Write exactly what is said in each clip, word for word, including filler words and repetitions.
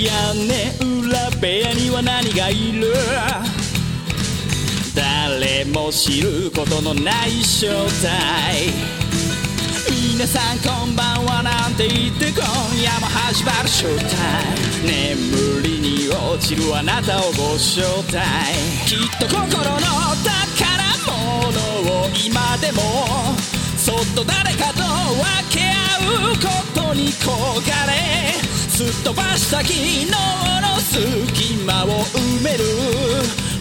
屋根裏部屋には何がいる？誰も知ることのない正体。皆さんこんばんはなんて言って今夜も始まるショータイム。眠りに落ちるあなたをご招待。きっと心の宝物を今でもそっと誰かと分け合うことに焦がれ、すっ飛ばした昨日の隙間を埋める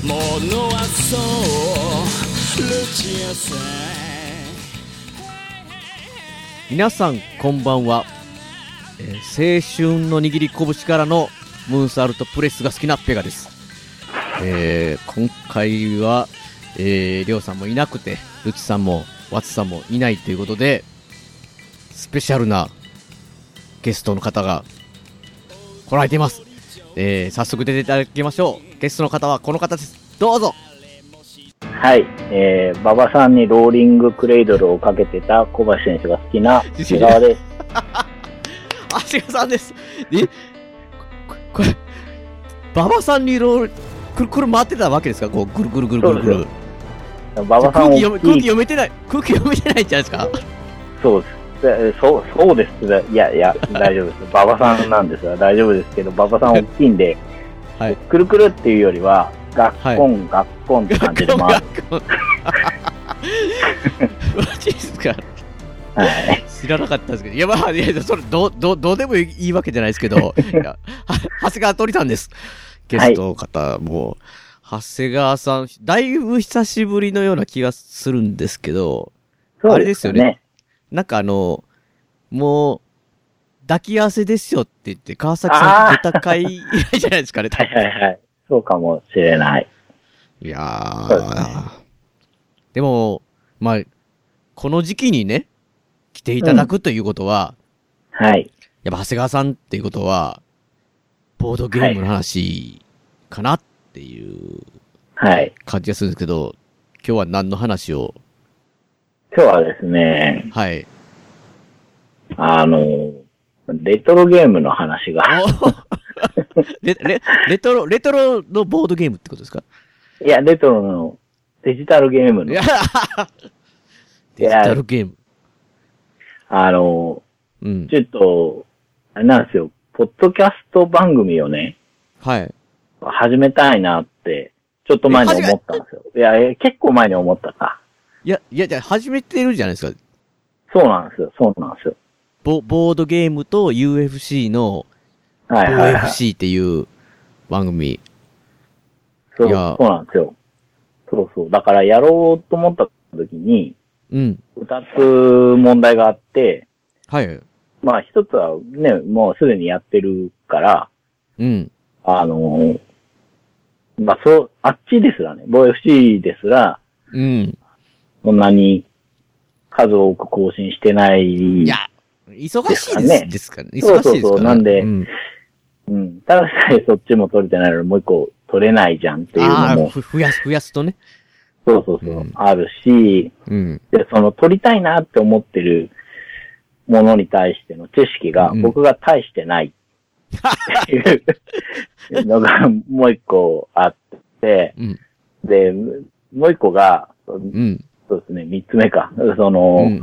ものはそうルチアさん。皆さんこんばんは、えー、青春の握り拳からのムーンサルトプレスが好きなペガです。えー、今回は、えー、りょうさんもいなくてルチさんもワツさんもいないということで、スペシャルなゲストの方が来られています。えー、早速出ていただきましょう。ゲストの方はこの方です、どうぞ。はい、えー、馬場さんにローリングクレイドルをかけてた小橋選手が好きな芦川です。芦川さんです。えこ, これ馬場さんにロールくるくる回ってたわけですか？こうぐるぐるぐるぐるぐる。馬場さん空気読め、空気読めてない、空気読めてないんじゃないですか？そうです。そう、そうです。いやいや、大丈夫です。馬場さんなんですが、大丈夫ですけど、馬場さん大きいんで、はい、くるくるっていうよりは、ガッコン、はい、ガッコンって感じで回る。マジですか？はい、知らなかったんですけど、いや、まあ、いやそれど、ど、どうでもいいわけじゃないですけど、いや長谷川鳥さんです。ゲストの方も、はい、長谷川さん、だいぶ久しぶりのような気がするんですけど、ね、あれですよね。なんかあの、もう、抱き合わせですよって言って、川崎さんと出た回以来じゃないですかね、はいはいはい。そうかもしれない。いやー。で, ね、でも、まあ、この時期にね、来ていただくということは、うん、はい。やっぱ長谷川さんっていうことは、ボードゲームの話かなっていう、はい。感じがするんですけど、はい、今日は何の話を？今日はですね、はい。あの、レトロゲームの話がレレ。レトロ、レトロのボードゲームってことですか？いや、レトロのデジタルゲームの。デジタルゲーム。あの、うん、ちょっと、あれなんですよ、ポッドキャスト番組をね、はい。始めたいなって、ちょっと前に思ったんですよ。いや、えー、結構前に思ったか。いや、いや、じゃあ始めてるじゃないですか。そうなんですよ、そうなんですよ。ボ、ボードゲームと ユーエフシー の、はいはいはい、ユーエフシー っていう番組。そう、そうなんですよ。そうそう。だからやろうと思った時に、うん。二つ問題があって、はい。まあ一つはね、もうすでにやってるから、うん。あの、まあそう、あっちですらね、ユーエフシー ですら、うん。そんなに数多く更新してない、ね。いや、忙しいですですかね。忙しいですからね。そうそうそう。なんで、うん、うん。ただでさえそっちも取れてないのにもう一個取れないじゃんっていうのも。増やす、増やすとね。そうそうそう。うん、あるし、うん、で、その取りたいなって思ってるものに対しての知識が僕が大してないっていう、うん、のがもう一個あって、うん、で、もう一個が、うんそうですね、三つ目か。その、うん、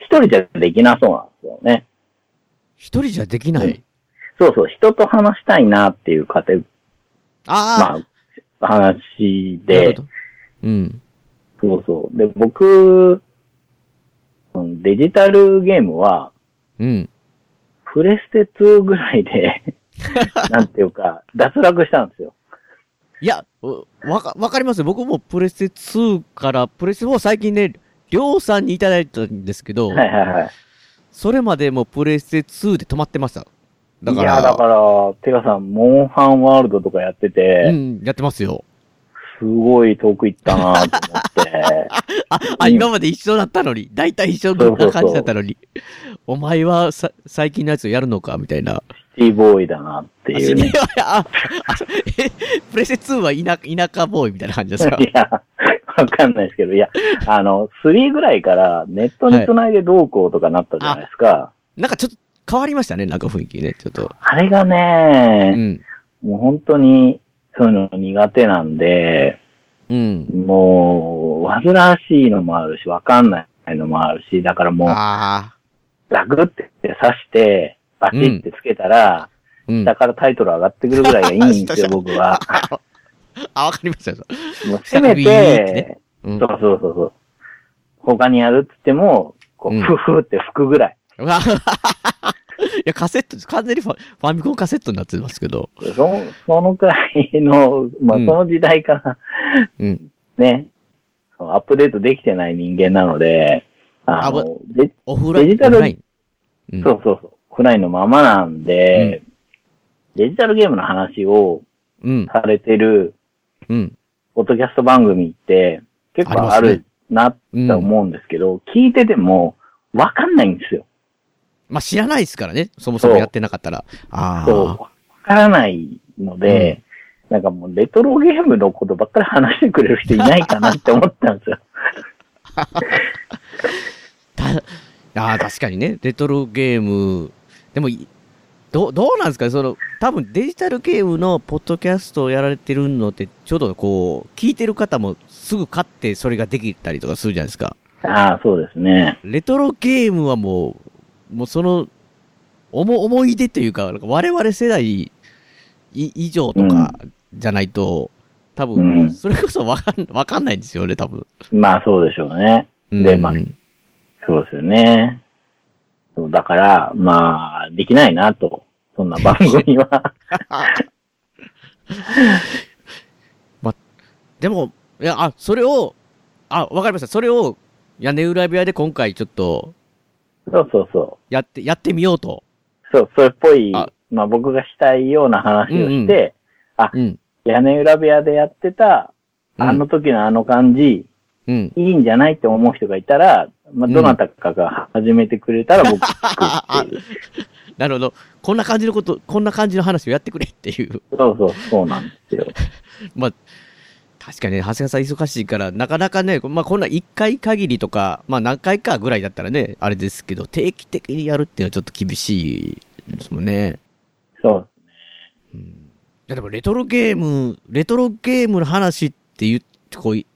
一人じゃできなそうなんですよね。一人じゃできない、うん、そうそう、人と話したいなっていうカテ、あまあ、話で、うん。そうそう。で、僕、デジタルゲームは、うん。プレステツーぐらいで、なんていうか、脱落したんですよ。いや、わか、わかりますよ。僕もプレステツーからプレステフォー最近ね、りょうさんにいただいたんですけど、はいはいはい。それまでもプレステツーで止まってました。だから。いや、だから、ペガさん、モンハンワールドとかやってて、うん、やってますよ。すごい遠く行ったなと思って。あ、あ、今まで一緒だったのに、だいたい一緒な感じだったのに、そうそうそうお前はさ最近のやつをやるのかみたいな。シティボーイだなっていう、ね。あ、あ、あ、え、プレセツーは田田舎ボーイみたいな感じですか？いや、わかんないですけど、いや、あの、スリーぐらいからネットに繋いでどうこうとかなったじゃないですか。はい、なんかちょっと変わりましたね、なんか雰囲気ね、ちょっと。あれがね、うん、もう本当に、そういうの苦手なんで、うん、もう、煩わしいのもあるし、わかんないのもあるし、だからもう、あラグって刺して、バチってつけたら、うん、下からタイトル上がってくるぐらいがいいんですよ、うん、僕は。あ、わかりました。もう、せめて、ねうん、そうそうそうそう。他にやるって言っても、こう、ふふって吹くぐらい。うん、いや、カセット、完全にファ、ファミコンカセットになってますけど。そ、そのくらいの、まあ、その時代から、うん、ね、アップデートできてない人間なので、あの、デジタル、うん、そうそうそう、オフラインのままなんで、うん、デジタルゲームの話をされてる、うん、ポッドキャスト番組って結構あるなって思うんですけど、うん、聞いててもわかんないんですよ。まあ、知らないですからね、そもそもやってなかったら。あそう、わからないので、うん、なんかもうレトロゲームのことばっかり話してくれる人いないかなって思ったんですよ。ああ、確かにね、レトロゲーム、でも、ど, どうなんですかね、その、多分デジタルゲームのポッドキャストをやられてるのって、ちょうどこう、聞いてる方もすぐ買ってそれができたりとかするじゃないですか。ああ、そうですね。レトロゲームはもう、もうその、思, 思い出というか、なんか我々世代以上とかじゃないと、うん、多分、それこそわかん、わかんないんですよね、多分。まあそうでしょうね。で、まあ、うんそうですよね。そうだから、まあ、できないなと。そんな番組は、ま。でも、いや、あ、それを、あ、わかりました。それを、屋根裏部屋で今回ちょっと。そうそうそう。やって、やってみようと。そう、それっぽい、あまあ僕がしたいような話をして、うんうん、あ、うん、屋根裏部屋でやってた、あの時のあの感じ、うん、いいんじゃないって思う人がいたら、まあ、どなたかが始めてくれたら僕聞くっていう。なるほど。こんな感じのこと、こんな感じの話をやってくれっていう。そうそう、そうなんですよ。まあ、確かにね、長谷川さん忙しいから、なかなかね、まあこんないっかい限りとか、まあ何回かぐらいだったらね、あれですけど、定期的にやるっていうのはちょっと厳しいですもんね。そうですね。うん。でもレトロゲーム、レトロゲームの話って言ってこい、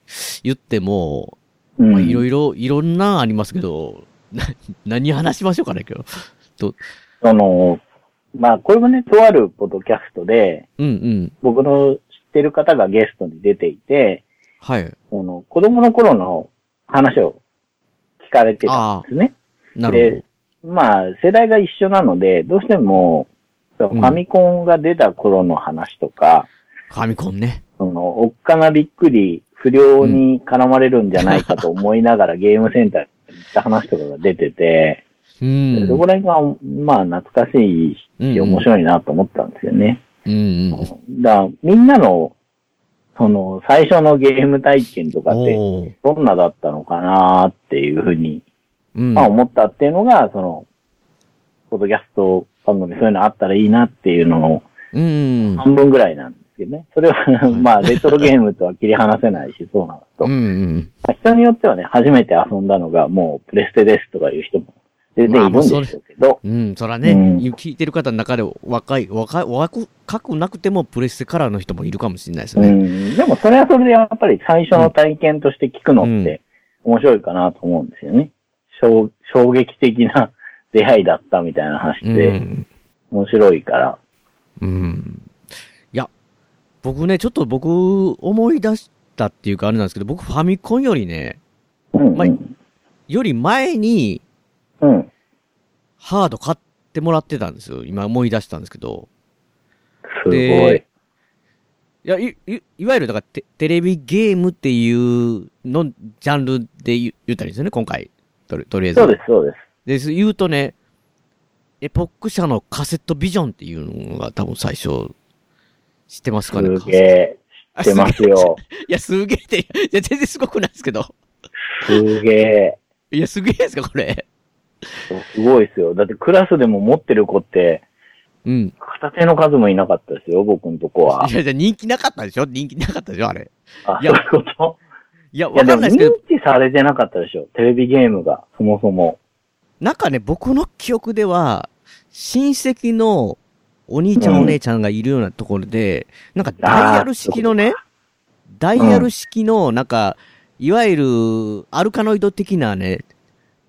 言っても、まあ、いろいろ、いろんなありますけど、な、何話しましょうかね、今日。と。あの、まあ、これもね、とあるポッドキャストで、うんうん、僕の知ってる方がゲストに出ていて、はい。あの、子供の頃の話を聞かれてたんですね。なるほど。で、まあ、世代が一緒なので、どうしても、ファミコンが出た頃の話とか、うん、ファミコンね。その、おっかなびっくり、不良に絡まれるんじゃないかと思いながら、うん、ゲームセンターに行った話とかが出てて、うん、そこら辺が、まあ、懐かしいし、面白いなと思ったんですよね。うんうん、だから、みんなの、その、最初のゲーム体験とかって、どんなだったのかなっていうふうに、まあ、思ったっていうのが、その、ポッドキャスト番組そういうのあったらいいなっていうのを、半分ぐらいなんで、うんね、それは、まあ、レトロゲームとは切り離せないし、そうなんだと。うんうん、人によってはね、初めて遊んだのが、もう、プレステですとかいう人も出ているんでしょうけど。まあ、うん、そらね、うん、聞いてる方の中で若い、若い、若くなくてもプレステカラーの人もいるかもしれないですね。うん、でも、それはそれでやっぱり最初の体験として聞くのって、面白いかなと思うんですよね。衝撃的な出会いだったみたいな話で、面白いから。うん。うん僕ね、ちょっと僕、思い出したっていうかあれなんですけど、僕、ファミコンよりね、うんうんま、より前に、うん、ハード買ってもらってたんですよ。今思い出したんですけど。すごい。でいや、い、い、いわゆるだからテ、テレビゲームっていうの、ジャンルで言ったらいいですよね、今回。とり、とりあえず。そうです、そうです。で、言うとね、エポック社のカセットビジョンっていうのが多分最初、知ってますかね。すげえ。知ってますよ。いや、すげえって、いや、全然すごくないですけど。すげえ。いや、すげえですか、これ。すごいですよ。だってクラスでも持ってる子って、うん。片手の数もいなかったですよ、僕のとこは。いや、じゃ人気なかったでしょ人気なかったでしょあれ。あ、そういうこといや、わかんないですけど。認知されてなかったでしょテレビゲームが、そもそも。なんかね、僕の記憶では、親戚のお兄ちゃんお姉ちゃんがいるようなところで、なんかダイヤル式のね、ダイヤル式のなんか、いわゆるアルカノイド的なね、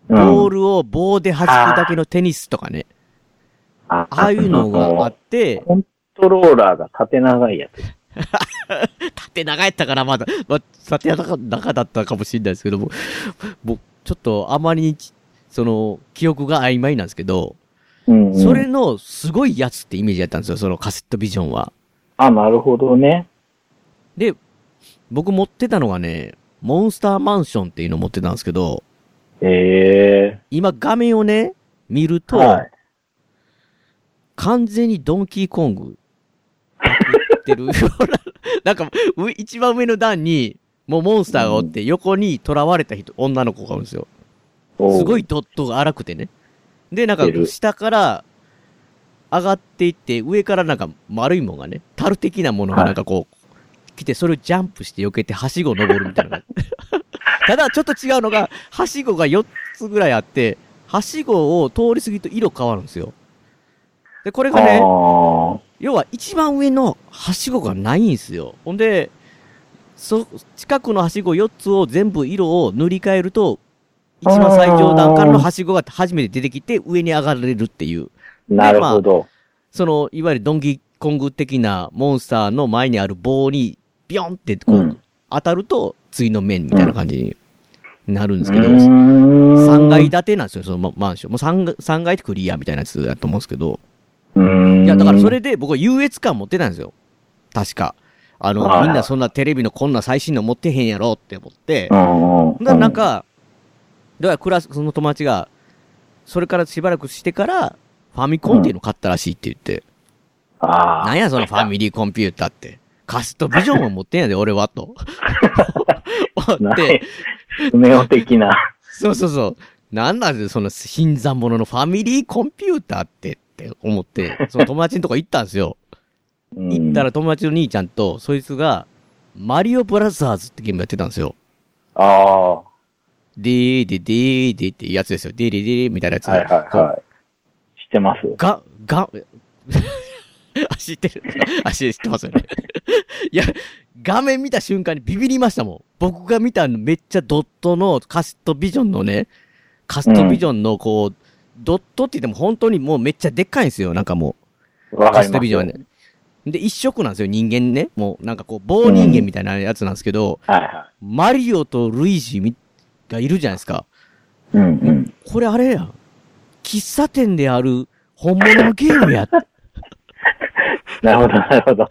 ボールを棒で弾くだけのテニスとかね、ああいうのがあって、コントローラーが縦長いやつ。縦長やったからまだ、まあ、縦長だったかもしれないですけども、僕、ちょっとあまりに、その、記憶が曖昧なんですけど、うんうん、それのすごいやつってイメージだったんですよ、そのカセットビジョンは。あ、なるほどね。で、僕持ってたのがね、モンスターマンションっていうのを持ってたんですけど、えー、今画面をね、見ると、はい、完全にドンキーコング。ってるなんか、一番上の段に、もうモンスターがおって、横に囚われた人、女の子がおるんですよ。すごいドットが荒くてね。で、なんか、下から上がっていって、上からなんか丸いもんがね、樽的なものがなんかこう、来て、それをジャンプして避けて、はしごを登るみたいな。ただ、ちょっと違うのが、はしごがよっつぐらいあって、はしごを通り過ぎると色変わるんですよ。で、これがね、要は一番上のはしごがないんですよ。ほんで、そ、近くのはしごよっつを全部色を塗り替えると、一番最上段からのはしごが初めて出てきて上に上がれるっていう。なるほど。まあ、その、いわゆるドンキーコング的なモンスターの前にある棒にビョンってこう、うん、当たると次の面みたいな感じになるんですけど、うん、さんがい建てなんですよ、そのマンション。もう 3, さんがいってクリアみたいなやつだと思うんですけど。いや、だからそれで僕は優越感持ってたんですよ。確か。あの、みんなそんなテレビのこんな最新の持ってへんやろって思って。だからなんか、だからクラス、その友達が、それからしばらくしてから、ファミコンっていうの買ったらしいって言って。ああ。なんやそのファミリーコンピューターって。カセットビジョンも持ってんやで、俺は、と。思って。ネオ的な。そうそうそう。なんなんでその新参者のファミリーコンピューターって。って思って、その友達のとこ行ったんですよ。行ったら友達の兄ちゃんと、そいつが、マリオブラザーズってゲームやってたんですよ。ああ。でーででーでってやつですよ。でーでーでみたいなやつ。はいはいはい。知ってます。が、が、知ってる。あ、知ってますよね。いや、画面見た瞬間にビビりましたもん。僕が見たのめっちゃドットのカセットビジョンのね、カセットビジョンのこう、うんドットって言っても本当にもうめっちゃでっかいんですよ、なんかもう。わかります。カセットビジョンね。で、一色なんですよ、人間ね。もうなんかこう、棒人間みたいなやつなんですけど、うんはいはい、マリオとルイージがいるじゃないですか。うんうん。これあれやん。喫茶店である本物のゲームや。なるほど、なるほど。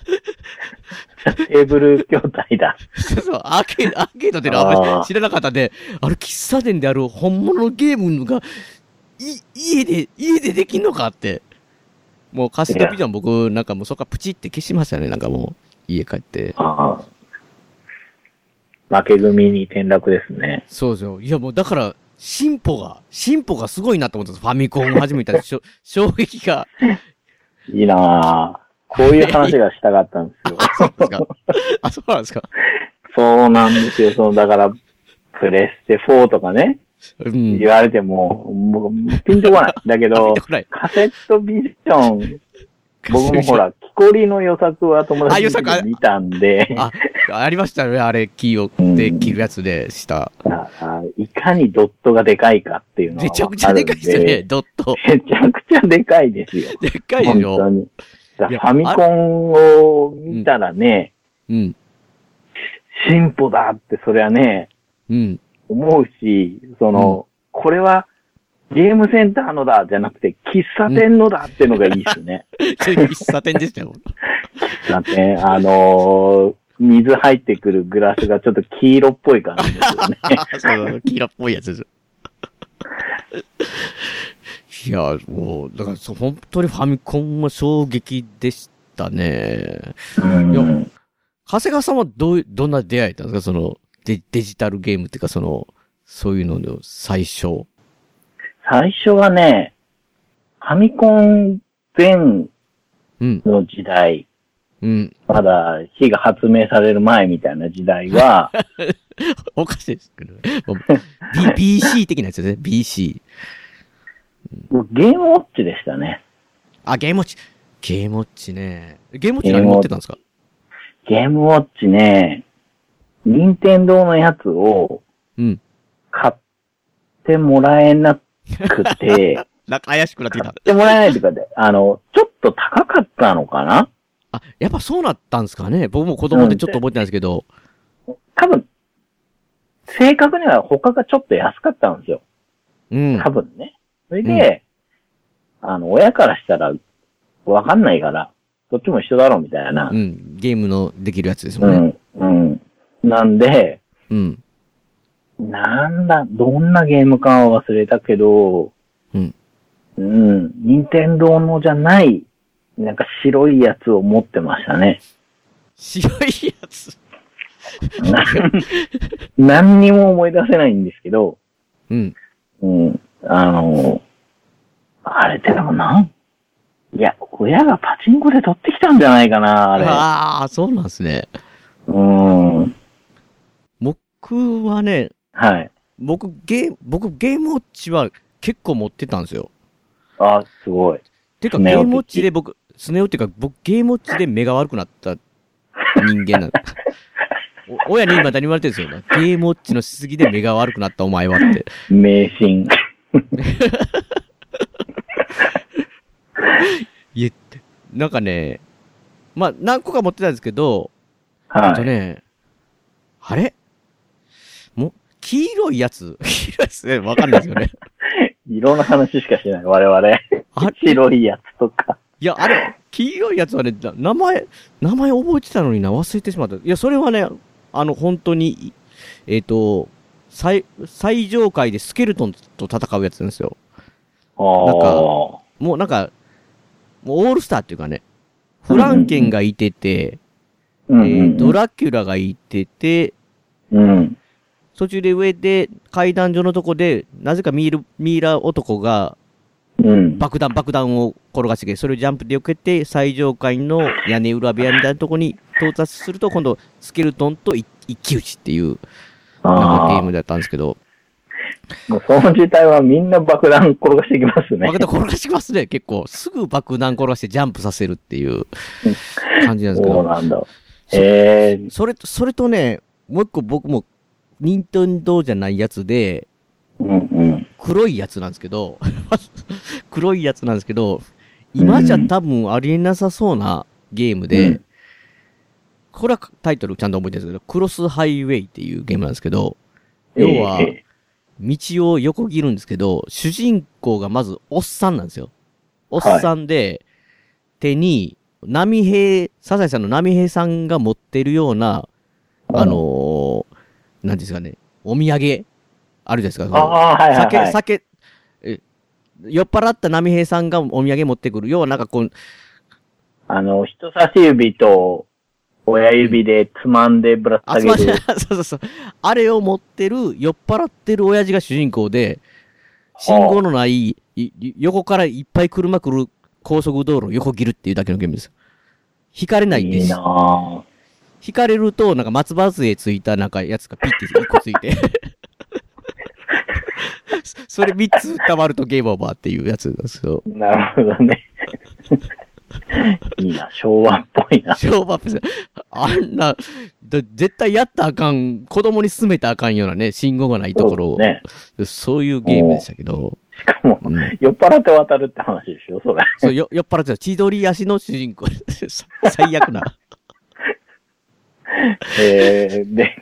テーブル筐体だ。そうそう、アーケード、アーケードってのは知らなかったんで、あれ喫茶店である本物のゲームが、い、家で、家でできんのかって。もうカセットビジョン僕、なんかもうそっからプチって消しましたね、なんかもう、家帰って。ああ。負け組に転落ですね。そうですよ。いやもうだから、進歩が、進歩がすごいなと思ったんです。ファミコンを始めたしょ衝撃が。いいなぁ。こういう話がしたかったんですよ。あ、そうなんですか。あ、そうなんですか。そうなんですよ。その、だから、プレステフォーとかね。うん、言われても、もうピンとこない。だけど、カセットビジョン、僕もほら、木こりの予測は友達に見たんでああ。あ、ありましたね、あれ、キーをで切るやつでした、うんああ。いかにドットがでかいかっていうのは。めちゃくちゃでかいですよね、ドット。めちゃくちゃでかいですよ。でかいでしょ。本当に。だからファミコンを見たらね、うんうん、進歩だって、それはね、うん思うし、その、うん、これはゲームセンターのだじゃなくて喫茶店のだってのがいいですね。喫茶店でしたよ。喫茶店、あのー、水入ってくるグラスがちょっと黄色っぽい感じですよね。そう、黄色っぽいやつです。いや、もう、だからそう、本当にファミコンは衝撃でしたね。うんいや、長谷川さんはどう、どんな出会いだったんですか、その、デ, デジタルゲームっていうかその、そういうのの最初。最初はね、ファミコン前の時代、うんうん、まだ火が発明される前みたいな時代は、おかしいですけど、ビーシー 的なやつですね、ビーシー。ゲームウォッチでしたね。あ、ゲームウォッチ。ゲームウォッチね。ゲームウォッチ何持ってたんですか？ゲームウォッチね、任天堂のやつを、うん。買ってもらえなくて、なんか怪しくなってきた。買ってもらえないっていうか、あの、ちょっと高かったのかな？あ、やっぱそうなったんですかね。僕も子供でちょっと覚えてないですけど。うん、多分、正確には他がちょっと安かったんですよ。うん。多分ね。それで、うん、あの、親からしたら、わかんないから、どっちも一緒だろ、みたいな。うん。ゲームのできるやつですもんね。うん。うん。なんで、うん。なんだ、どんなゲームかは忘れたけど、うん。うん。任天堂のじゃない、なんか白いやつを持ってましたね。白いやつ何にも思い出せないんですけど、うん。うん。あの、あれってでもなんいや、親がパチンコで取ってきたんじゃないかな、あれ。ああ、そうなんですね。うーん。僕はね、はい。僕ゲー、僕ゲームウォッチは結構持ってたんですよ。ああ、すごい。てか、ゲームウォッチで僕、スネ夫っていうか、僕ゲームウォッチで目が悪くなった人間なんだ。親に今何言われてるんですよ、ね。ゲームウォッチのしすぎで目が悪くなったお前はって。迷信。いえって。なんかね、まあ、何個か持ってたんですけど、はい。あとね、あれもう、黄色いやつ黄色いやつね、わかんないですよね。色の話しかしない、我々。あれ白いやつとか。いや、あれ、黄色いやつはね、名前、名前覚えてたのにな、忘れてしまった。いや、それはね、あの、本当に、えっと、最、最上階でスケルトンと戦うやつなんですよ。ああ。なんか、もうなんか、もうオールスターっていうかね、フランケンがいてて、うんうんえー、ドラキュラがいてて、うん、途中で上で階段上のとこで、なぜかミイラ、ミイラ男が、うん、爆弾、爆弾を転がしてきて、それをジャンプで避けて、最上階の屋根裏部屋みたいなとこに到達すると、今度、スケルトンと一騎打ちっていう、なんかゲームだったんですけど。もうその時代はみんな爆弾転がしてきますね。爆弾転がしてきますね、結構。すぐ爆弾転がしてジャンプさせるっていう感じなんですけど。そうなんだ。えー、それと、それとね、もう一個僕も、任天堂じゃないやつで、うんうん、黒いやつなんですけど、黒いやつなんですけど、今じゃ多分ありえなさそうなゲームで、うん、これはタイトルちゃんと覚えてるんですけど、クロスハイウェイっていうゲームなんですけど、要は、道を横切るんですけど、主人公がまずおっさんなんですよ。おっさんで、手に、波平、サザエさんの波平さんが持ってるような、あのー、なんですかね、お土産、あるじゃないですか。あはいはいはい、酒、酒え、酔っ払った波平さんがお土産持ってくるような、なんかこう、あの、人差し指と親指でつまんでぶら下げる。そうそうそう。あれを持ってる、酔っ払ってる親父が主人公で、信号のない、い横からいっぱい車来る高速道路を横切るっていうだけのゲームです。引かれないんです。いいな引かれると、なんか松葉杖ついたなんかやつがピッていっこついて。それみっつ溜まるとゲームオーバーっていうやつなんですよ。なるほどね。いいな、昭和っぽいな。昭和っぽい。あんな、絶対やったらあかん、子供に勧めたらあかんようなね、信号がないところを。そうですね、そういうゲームでしたけど。しかも、うん、酔っ払って渡るって話でしょ、それ。そう、酔っ払って、千鳥足の主人公です。最悪な。えー、で、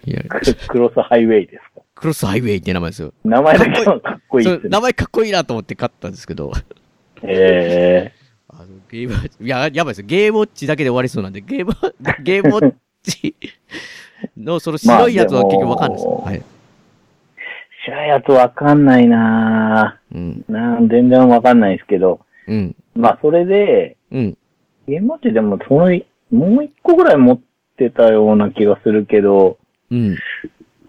クロスハイウェイですか？クロスハイウェイって名前ですよ。名前だけはかっこいい。名前かっこいいなと思って買ったんですけど。えー、あのゲーム、いや、やばいですよ。ゲームウォッチだけで終わりそうなんで、ゲーム、ゲームウォッチのその白いやつは結局わかんないですよ。まあ、はい。白いやつわかんないなぁ。うん。なぁ、全然わかんないですけど。うん。まあ、それで、うん。ゲームウォッチでも、その、もう一個ぐらい持ってたような気がするけど、うん。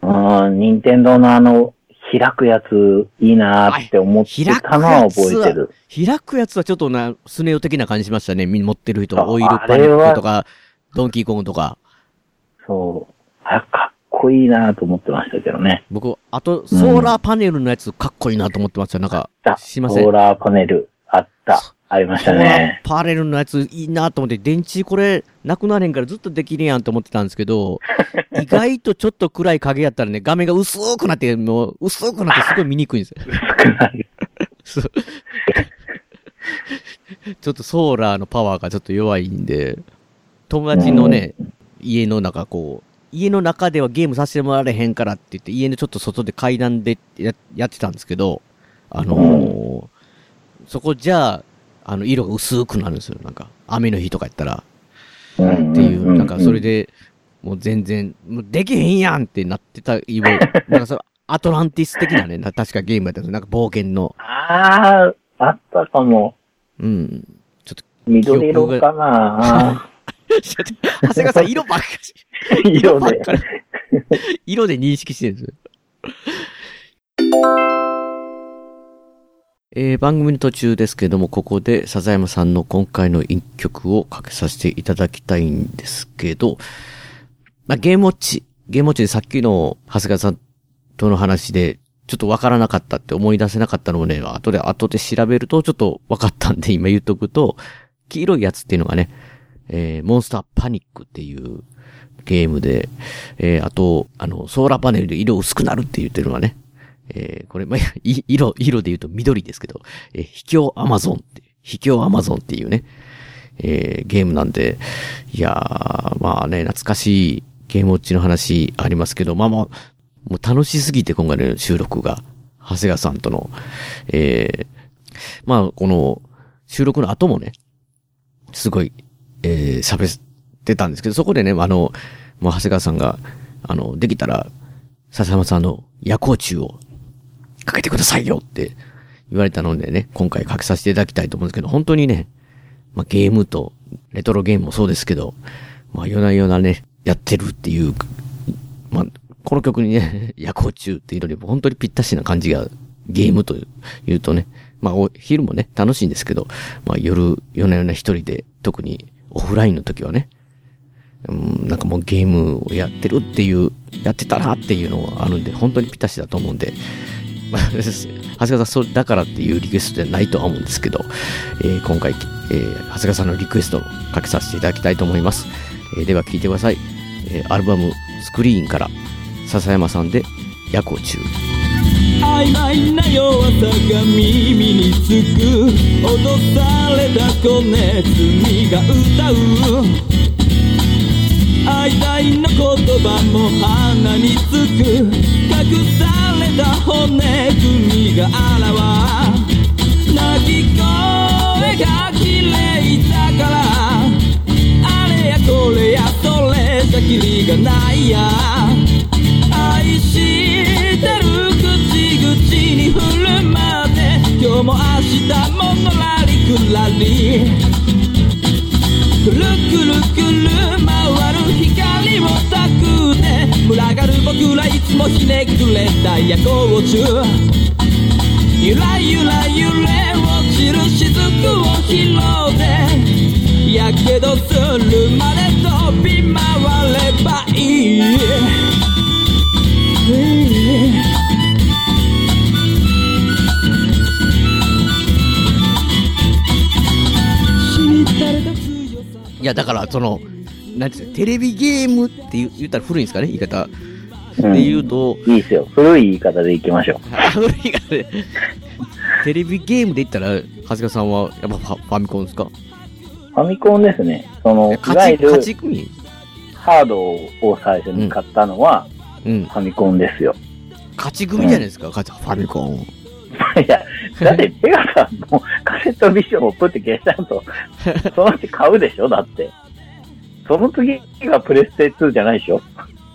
ああ、任天堂のあの、開くやつ、いいなーって思ってたのは覚えてる。開くやつはちょっとな、スネ夫的な感じしましたね。持ってる人、オイルパニックとか、ドンキーコングとか。そう。あれかっこいいなーと思ってましたけどね。僕、あと、ソーラーパネルのやつ、かっこいいなと思ってました。なんか、しません？ソーラーパネル、あった。ありましたね。パーレルのやついいなと思って、電池これなくなれんからずっとできるやんと思ってたんですけど、意外とちょっと暗い影やったらね、画面が薄くなって、もう薄くなってすごい見にくいんですよ。薄くなる。ちょっとソーラーのパワーがちょっと弱いんで、友達のね、うん、家の中こう、家の中ではゲームさせてもらえへんからって言って、家のちょっと外で階段で や, やってたんですけど、あのーうん、そこじゃあ、あの、色が薄くなるんですよ。なんか、雨の日とかやったら。うん、っていう、なんか、それで、もう全然、もうできへんやんってなってた、いわゆる、なんかそれ、アトランティス的なね、な確かゲームやったんですよ。なんか冒険の。あー、あったかも。うん。ちょっと、緑色かな長谷川さん、色ばっかり。色で。色で認識してるんですよ。えー、番組の途中ですけれども、ここで笹山さんの今回の一曲をかけさせていただきたいんですけど、まあ、ゲームウォッチ、ゲームウォッチでさっきの長谷川さんとの話で、ちょっとわからなかったって思い出せなかったのをね、後で後で調べるとちょっとわかったんで今言っとくと、黄色いやつっていうのがね、えー、モンスターパニックっていうゲームで、えー、あと、あの、ソーラーパネルで色薄くなるって言ってるのはね、えー、これ、まあ、い、色、色で言うと緑ですけど、えー、秘境アマゾンって、秘境アマゾンっていうね、えー、ゲームなんで、いやー、まあね、懐かしいゲームウォッチの話ありますけど、まあまあ、もう楽しすぎて今回の収録が、長谷川さんとの、えー、まあ、この、収録の後もね、すごい、えー、喋ってたんですけど、そこでね、あの、もう長谷川さんが、あの、できたら、笹山さんの夜光虫をかけてくださいよって言われたのでね、今回かけさせていただきたいと思うんですけど、本当にね、まあ、ゲームと、レトロゲームもそうですけど、まあ、夜な夜なね、やってるっていう、まあ、この曲にね、夜光虫っていうのにも本当にぴったしな感じが、ゲームというとね、まあ、昼もね、楽しいんですけど、まあ、夜、夜な夜な一人で、特に、オフラインの時はね、うん、なんかもうゲームをやってるっていう、やってたなっていうのがあるんで、本当にぴったしだと思うんで、まあ、長谷川さん、それだからっていうリクエストじゃないとは思うんですけど、えー、今回、えー、長谷川さんのリクエストをかけさせていただきたいと思います。えー、では聴いてください。えー、アルバム、スクリーンから、笹山さんで、夜光虫。曖昧な弱さが耳につく、脅された小ネズミが歌う、曖昧な言葉も鼻につく、隠された骨組みがあらわ、鳴き声が綺麗だから、あれやこれやそれじゃきりがないや、愛してる口に振るまで今日も明日ものらりくらり、くるくるくる回る光をたくね、群がる僕らいつもひねくれた夜光虫、ゆらゆら揺れ落ちる雫を拾ってやけどするまで飛び回ればいい、えーいやだからそのなんていうのテレビゲームって言ったら古いんですかね言い方、うん、で言うといいですよ古い言い方でいきましょう古い言い方でテレビゲームで言ったら長谷川さんはやっぱファミコンですか？ファミコンですね。そのいわゆるハードを最初に買ったのはファミコンですよ。勝ち組じゃないですか、うん、ファミコンいや、だってペガさんもカセットビジョンをプって消した後、そのうち買うでしょだって。その次がプレステツーじゃないでしょ。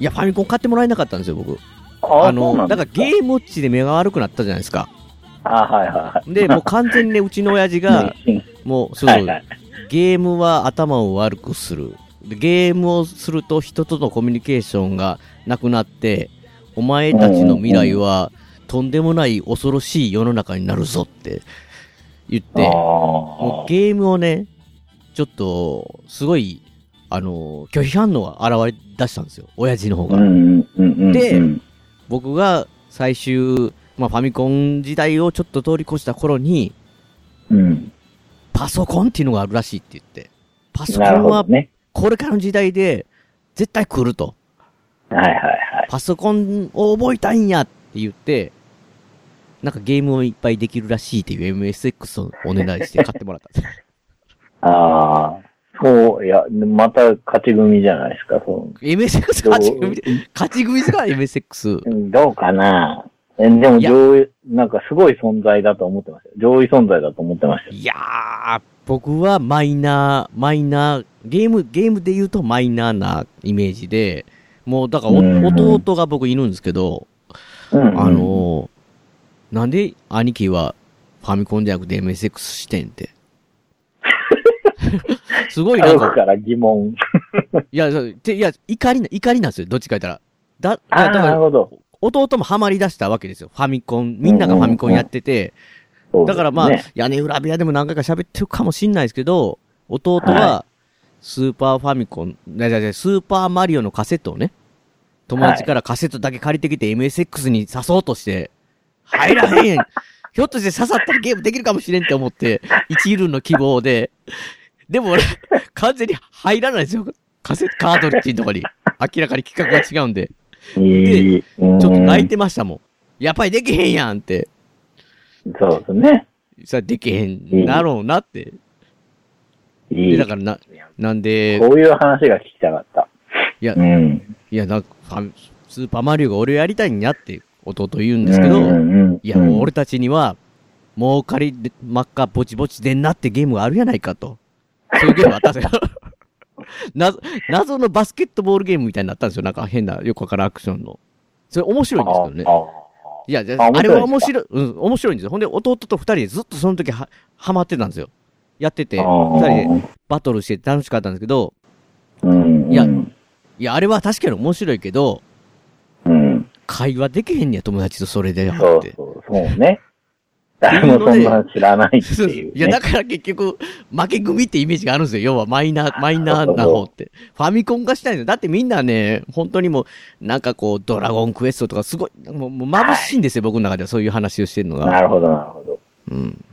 いや、ファミコン買ってもらえなかったんですよ、僕。ああ、あの、なんかゲームウォッチで目が悪くなったじゃないですか。ああ、はいはい。で、もう完全にね、うちの親父が、もう、そう、はいはい、ゲームは頭を悪くする。ゲームをすると人とのコミュニケーションがなくなって、お前たちの未来は、うんうんうんとんでもない恐ろしい世の中になるぞって言って、もうゲームをね、ちょっと、すごい、あの、拒否反応が現れ出したんですよ。親父の方が。うんうんうん、で、僕が最終、まあ、ファミコン時代をちょっと通り越した頃に、うん、パソコンっていうのがあるらしいって言って。パソコンはこれからの時代で絶対来ると。はいはいはい。パソコンを覚えたいんやって言って、なんかゲームをいっぱいできるらしいっていう エムエスエックス をお願いして買ってもらったんです。ああ、そう、いや、また勝ち組じゃないですか、そう。エムエスエックス 勝ち組で、勝ち組ですか エムエスエックス。どうかな。え、でも上位、なんかすごい存在だと思ってました。上位存在だと思ってました。いやー、僕はマイナー、マイナー、ゲーム、ゲームで言うとマイナーなイメージで、もうだから、うんうん、弟が僕いるんですけど、うんうん、あのー、なんで兄貴はファミコンじゃなくて エムエスエックス してんって。すごいなんか。から疑問。いや、いや、怒りな、怒りなんですよ。どっちか言ったら。だ、あだからなるほど。弟もハマり出したわけですよ。ファミコン。みんながファミコンやってて。うんうんうん、だからまあ、ね、屋根裏部屋でも何回か喋ってるかもしんないですけど、弟は、スーパーファミコン、はい、スーパーマリオのカセットをね、友達からカセットだけ借りてきて エムエスエックス に刺そうとして、入らへん。ひょっとして刺さったらゲームできるかもしれんって思って、一ルの希望で、でも俺、完全に入らないですよ。カセット、カートリッジのとこに。明らかに規格が違うんで。で、ちょっと泣いてましたもん。やっぱりできへんやんって。そうですね。さ、できへんだろうなって。いい。だからな、なんで。こういう話が聞きたかった。いや、うん、いや、なんか、スーパーマリオが俺をやりたいんやって弟言うんですけど、うんうんうん、いや、もう俺たちには、儲かりで、真っ赤、ぼちぼちでんなってゲームがあるやないかと。そういうゲームあったんですよ。謎、謎のバスケットボールゲームみたいになったんですよ。なんか変な、よくわからんアクションの。それ面白いんですけどね。ああいや、あれは面白い、うん、面白いんですよ。ほんで、弟と二人でずっとその時は、はまってたんですよ。やってて、二人でバトルして楽しかったんですけど、うん、いや、いや、あれは確かに面白いけど、うん、会話できへんねや、友達とそれで。そうそう、そうね。誰もそんな知らないっていう、ね。いや、だから結局、負け組ってイメージがあるんですよ。要はマイナー、マイナーな方って。ファミコンがしたいんですよ。だってみんなね、本当にもう、なんかこう、ドラゴンクエストとかすごい、もう眩しいんですよ、はい、僕の中ではそういう話をしてるのが。なるほど、なるほど。うん。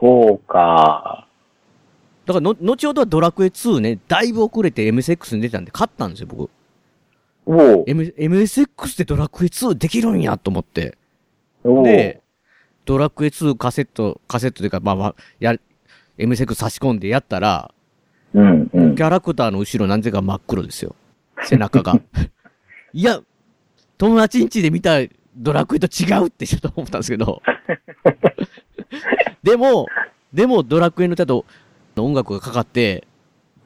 そうか。だからの、後ほどはドラクエツーね、だいぶ遅れて エムエスエックス に出たんで、勝ったんですよ、僕。おぉ。M、エムエスエックス でドラクエツーできるんや、と思って。おぉ。で、ドラクエツーカセット、カセットというか、まあまあ、や、エムエスエックス 差し込んでやったら、うん、うん。キャラクターの後ろなんていうか真っ黒ですよ。背中が。いや、友達ん家で見たドラクエと違うってちょっと思ったんですけど。でも、でもドラクエのちゃんと音楽がかかって、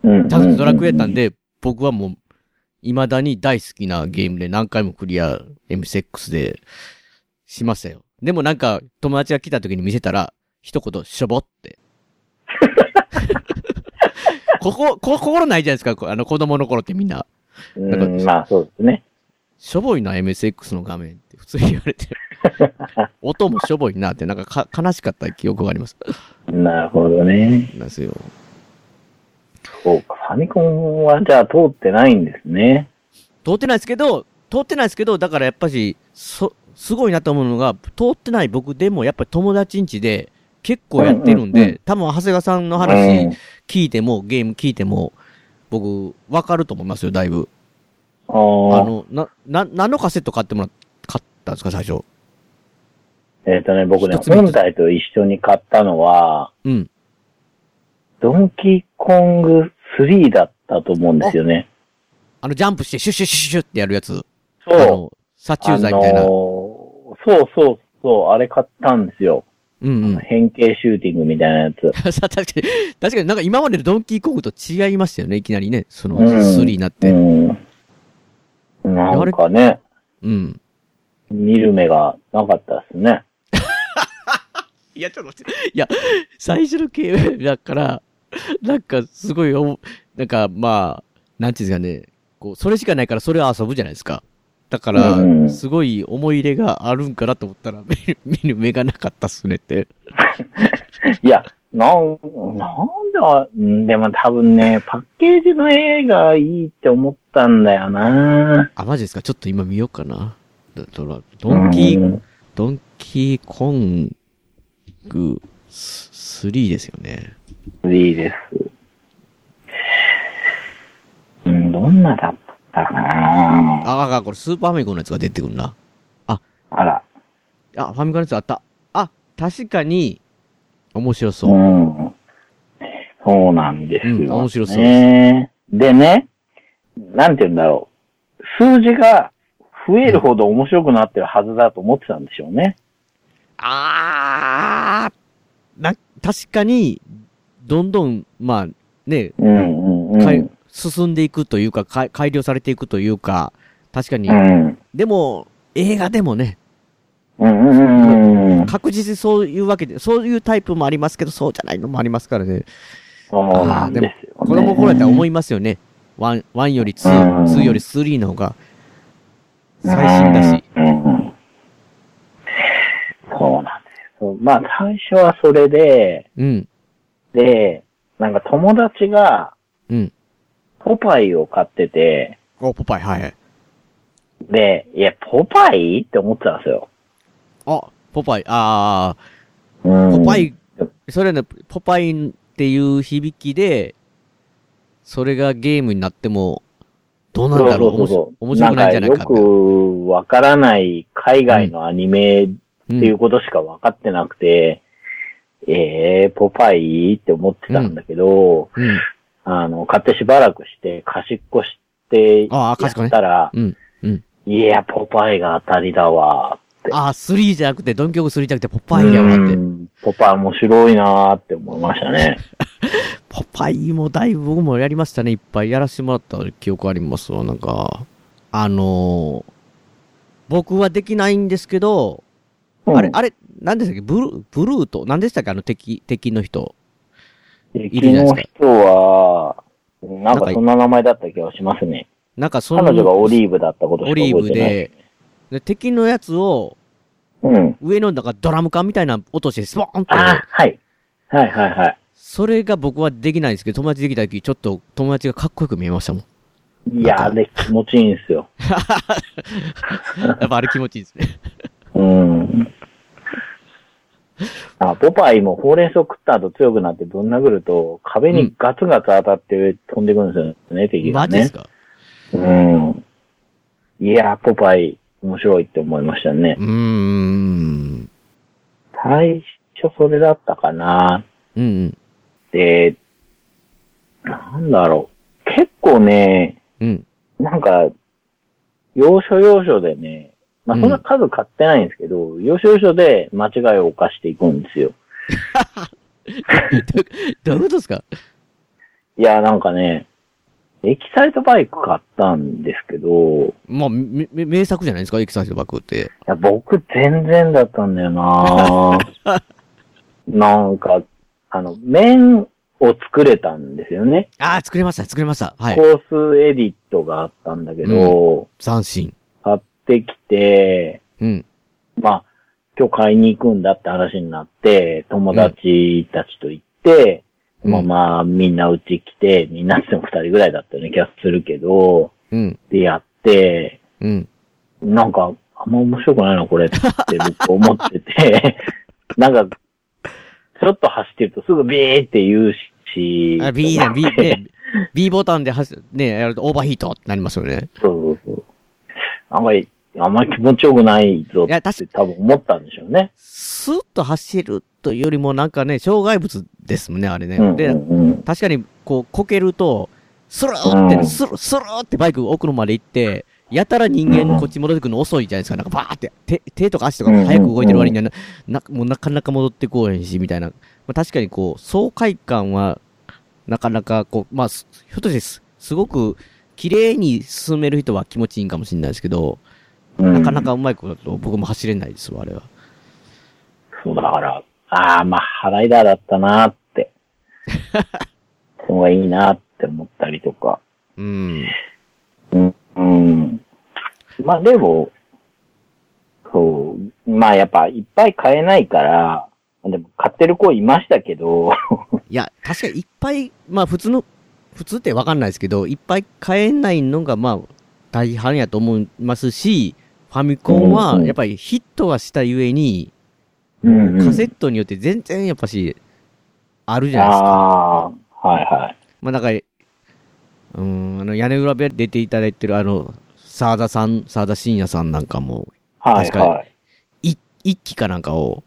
うん。ちゃんとドラクエやったんで、うんうんうん、僕はもう、未だに大好きなゲームで何回もクリア、エムエスエックス で、しましたよ。でもなんか、友達が来た時に見せたら、一言、しょぼって。ここ、こ、心ないじゃないですか、あの子供の頃ってみんな。なんかまあそうですね。しょぼいな、エムエスエックス の画面って普通に言われて。音もしょぼいなって、なんかか悲しかった記憶があります。なるほどね。なんですよ。そうか、ファミコンはじゃあ通ってないんですね。通ってないですけど、通ってないですけど、だからやっぱし、そ、すごいなと思うのが、通ってない僕でもやっぱり友達ん家で結構やってるんで、うんうんうん、多分長谷川さんの話聞いても、うん、ゲーム聞いても、僕、わかると思いますよ、だいぶ。ああの、な、な、何のカセット買ってもらっ、買ったんですか、最初。えっ、ー、とね、僕ね、本体と一緒に買ったのは、うん。ドンキーコングスリーだったと思うんですよね。あの、ジャンプしてシュッシュッシュッシュッってやるやつ。そう。殺虫剤みたいな。あのー、そうそうそう、あれ買ったんですよ。うんうん。変形シューティングみたいなやつ。確かに、確かになんか今までのドンキーコングと違いましたよね、いきなりね。そのスリーになって。うん。うん、なんかね。うん。見る目がなかったですね。いや、ちょっと待って。いや、最初のゲームだから、なんかすごいお、なんかまあ、なんていうんですかね、こう、それしかないからそれを遊ぶじゃないですか。だから、うん、すごい思い入れがあるんかなと思ったら、見る、見る目がなかったっすねって。いや、なん、なんだ、でも多分ね、パッケージの絵がいいって思ったんだよな。あ、マジですか？ちょっと今見ようかな。ドラ、ドンキー、うん、ドンキーコングさんですよね。さんです。うん、どんなだったかなあ。あ、これスーパーファミコンのやつが出てくるな。あ、あら。あ、ファミコンのやつあった。あ、確かに、面白そう。うん。そうなんですよ、ね。うん、面白そうです。でね、なんて言うんだろう。数字が増えるほど面白くなってるはずだと思ってたんでしょうね。うん、あー。な、確かに、どんどん、まあ、ね、うんうんうん、進んでいくというか、か、改良されていくというか、確かに、うん、でも、映画でもね、うんうんうん、確実にそういうわけで、そういうタイプもありますけど、そうじゃないのもありますからね。そうなんですよね。でも、子供頃やったら思いますよね。ワン、ワンよりツー、うん、ツーよりスリーの方が、最新だし。うんうんうん、そうなんです。まあ最初はそれで、うん、で、なんか友達が、うん、ポパイを買ってて、お、ポパイ、はい。で、いや、ポパイって思ってたんですよ。あ、ポパイ、ああ、うん、ポパイ、それね、ポパイっていう響きで、それがゲームになっても、どうなんだろう、そうそうそう、面白くないんじゃないか。なんかよくわからない海外のアニメ、うん、っていうことしか分かってなくて、うん、えー、ポパイって思ってたんだけど、うんうん、あの、買ってしばらくして、貸しっこして、やったら、ね、うんうん、いや、ポパイが当たりだわって。あ、スリーじゃなくて、ドンキョースリーじゃなくて、ポパイやわって。うん、ポパイ面白いなーって思いましたね。ポパイもだいぶ僕もやりましたね。いっぱいやらせてもらった記憶ありますわ。なんか、あのー、僕はできないんですけど、あれ、うん、あれ、何でしたっけ、ブルー、ブルーと、何でしたっけ、あの敵、敵の人。敵の人は、なんかそんな名前だった気がしますね。なんかその、彼女がオリーブだったことしか覚えてない。オリーブで、で敵のやつを、うん、上のなんかドラム缶みたいな音して、スポーンって。あ、はい。はいはいはい。それが僕はできないんですけど、友達できた時、ちょっと友達がかっこよく見えましたもん。いやー、あれ気持ちいいんですよ。やっぱあれ気持ちいいですね。うん。あ、ポパイもほうれん草食った後強くなってぶん殴ると壁にガツガツ当たって飛んでくるんですよね、うん、敵がね。マジですか？うん。いやー、ポパイ面白いって思いましたね。うーん。最初それだったかな。うんうん。で、なんだろう。結構ね、うん、なんか、要所要所でね、まあ、そんな数買ってないんですけど、うん、要所要所で間違いを犯していくんですよ。ど、どういうことですか？いや、なんかね、エキサイトバイク買ったんですけど。まあ、め、名作じゃないですか、エキサイトバイクって。いや、僕全然だったんだよなぁ。なんか、あの、面を作れたんですよね。ああ、作れました、作れました。はい。コースエディットがあったんだけど。斬、う、新、ん。できて、うん、まあ、今日買いに行くんだって話になって、友達たちと行って、うん、まあまあ、みんなうち来て、みんなっても二人ぐらいだったよね、キャスするけど、うん、でやって、うん、なんか、あんま面白くないな、これって僕思ってて、なんか、ちょっと走ってるとすぐビーって言うし、あ、ビーだ、ビーね、ビーボタンで走る、ね、やるとオーバーヒートってなりますよね。そうそうそう。あんまり、あんまり気持ちよくないぞって多分思ったんでしょうね。スーッと走るというよりもなんかね、障害物ですもんね、あれね。うんうんうん、で、確かにこう、こけると、スルーって、うん、スルー、スルーってバイク奥のまで行って、やたら人間こっち戻ってくるの遅いじゃないですか。なんかバーって、手、手とか足とか早く動いてる割にはな、うんうんうん、な、もうなかなか戻ってこうへんし、みたいな。まあ、確かにこう、爽快感は、なかなかこう、まあ、ひょっとしてす、すごく、綺麗に進める人は気持ちいいかもしれないですけど、なかなかうまいことだと僕も走れないですわ、あれは。そうだから、ああ、まあ、ハライダーだったなーって。その方がいいなーって思ったりとか。うん。うん。うん。まあでも、そう、まあやっぱいっぱい買えないから、でも買ってる子いましたけど。いや、確かにいっぱい、まあ普通の、普通ってわかんないですけど、いっぱい買えないのがまあ大半やと思いますし、ファミコンはやっぱりヒットはしたゆえに、うんうん、カセットによって全然やっぱしあるじゃないですか。あ、はいはい。まあなんか、うーん、あの屋根裏部屋出ていただいてるあの沢田さん、沢田信也さんなんかも、はいはい、確かい一機かなんかを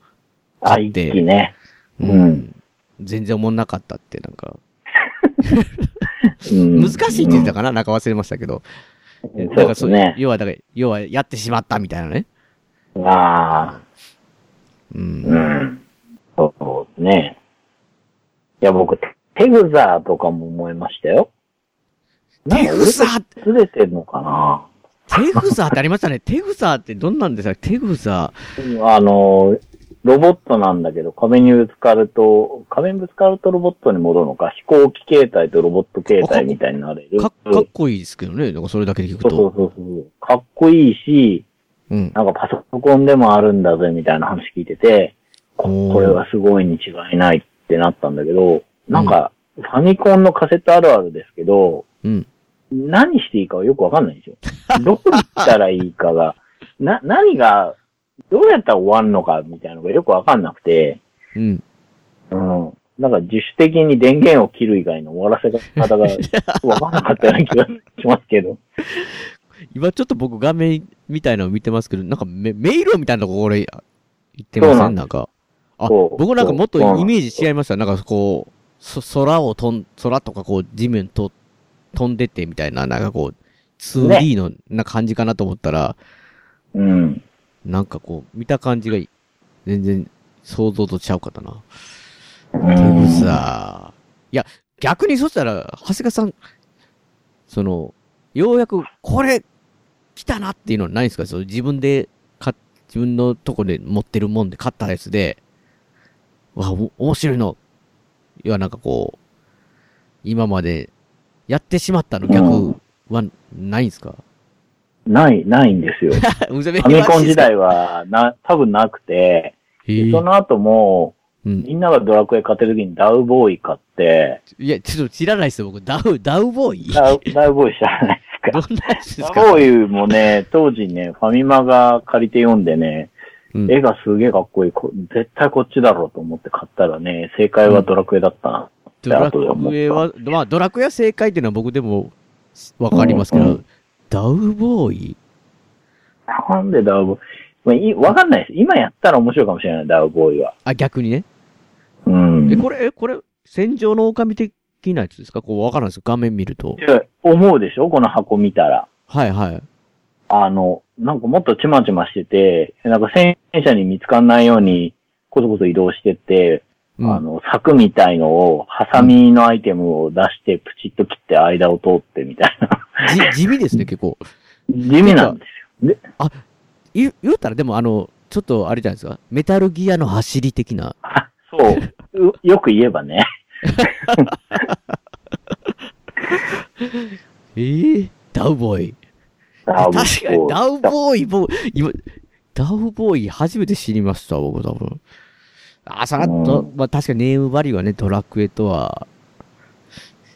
買って、あ、一機ね、うん、うん、全然おもんなかったってなんか難しいって言ったかな、うん、なんか忘れましたけど、うん、だからそう、ね、要はだから要はやってしまったみたいなね。ああ。うん、うん。そうですね。いや、僕、テグザーとかも思いましたよ。テグザーってずれてんのかな。テグザーってありましたね。テグザーってどんなんですか、テグザー。あの、ロボットなんだけど、壁にぶつかると、壁にぶつかるとロボットに戻るのか、飛行機形態とロボット形態みたいになれる。か, かっこいいですけどね、なんかそれだけで聞くと。そうそうそうそう。かっこいいし、うん、なんかパソコンでもあるんだぜみたいな話聞いてて、こ, これはすごいに違いないってなったんだけど、なんかファミコンのカセットあるあるですけど、うん、何していいかはよくわかんないんですよ。どう言ったらいいかが、な、何が、どうやったら終わんのかみたいなのがよくわかんなくて、うん、うん。なんか自主的に電源を切る以外の終わらせ方がわかんなかったような気がしますけど。今ちょっと僕画面みたいなの見てますけど、なんか迷路みたいなとこ俺言ってません？ な, んなんか。あ、僕なんかもっとイメージ違いました。なんかこう、空を飛ん、空とかこう地面と飛んでってみたいな、なんかこう、ツーディー のな感じかなと思ったら、ね、うん。なんかこう、見た感じが全然想像とちゃうかったな。うん、でもさ、いや、逆にそしたら、長谷川さん、その、ようやく、これ、来たなっていうのはないんですか？そう、自分で、か、自分のとこで持ってるもんで買ったやつで、わ、お、面白いの。いや、なんかこう、今まで、やってしまったの逆は、ないんですか？うん、ない、ないんですよ。ファミコン時代は、な、多分なくて、その後も、うん、みんながドラクエ買ってる時にダウボーイ買って。いや、ちょっと知らないですよ、僕。ダウ、ダウボーイダウ、ダウボーイ知らないですか。どんなやつですか？ダウボーイもね、当時ね、ファミマが借りて読んでね、うん、絵がすげえかっこいい。絶対こっちだろうと思って買ったらね、正解はドラクエだったなって、うん、ドラクエは、まあドラクエは正解っていうのは僕でもわかりますけど、うんうん、ダウボーイなんでダウボーイわかんないです。今やったら面白いかもしれない、ダウボーイは。あ、逆にね。うん。え、これ、え、これ、戦場の狼的なやつですか？こう、わからないですよ。画面見ると。いや、思うでしょ？この箱見たら。はいはい。あの、なんかもっとちまちましてて、なんか戦車に見つかんないように、こそこそ移動してって、うん、あの、柵みたいのを、ハサミのアイテムを出して、プチッと切って間を通ってみたいな。地味ですね、結構。地味なんですよ。で、あ、言うたらでもあの、ちょっとあれじゃないですか。メタルギアの走り的な。あ、そう。よく言えばね。えー、ダウボーイ。ダウボーイ。確かにダウボーイ、僕、今、ダウボーイ初めて知りました、僕多分。あ、さらっと、うん、まあ確かにネームバリューはね、ドラクエとは、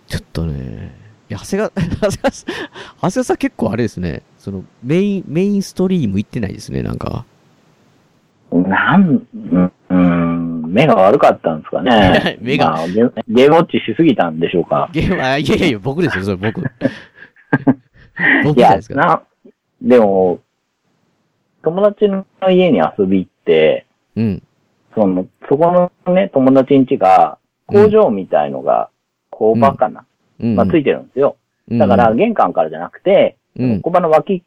ちょっとね、いや、長谷川、長谷川さん、長谷川さん結構あれですね。その、メイン、メインストリーム行ってないですね、なんか。なん、うん、目が悪かったんですかね。目が、まあゲ。ゲームウォッチしすぎたんでしょうか。ゲーム、あ、いやいやいや、僕ですよ、それ僕。僕じゃないですか。いや、な、でも、友達の家に遊び行って、うん。その、そこのね、友達ん家が、工場みたいのが、工場かな。うんまあ、ついてるんですよ。うん、だから、玄関からじゃなくて、うん、工場の脇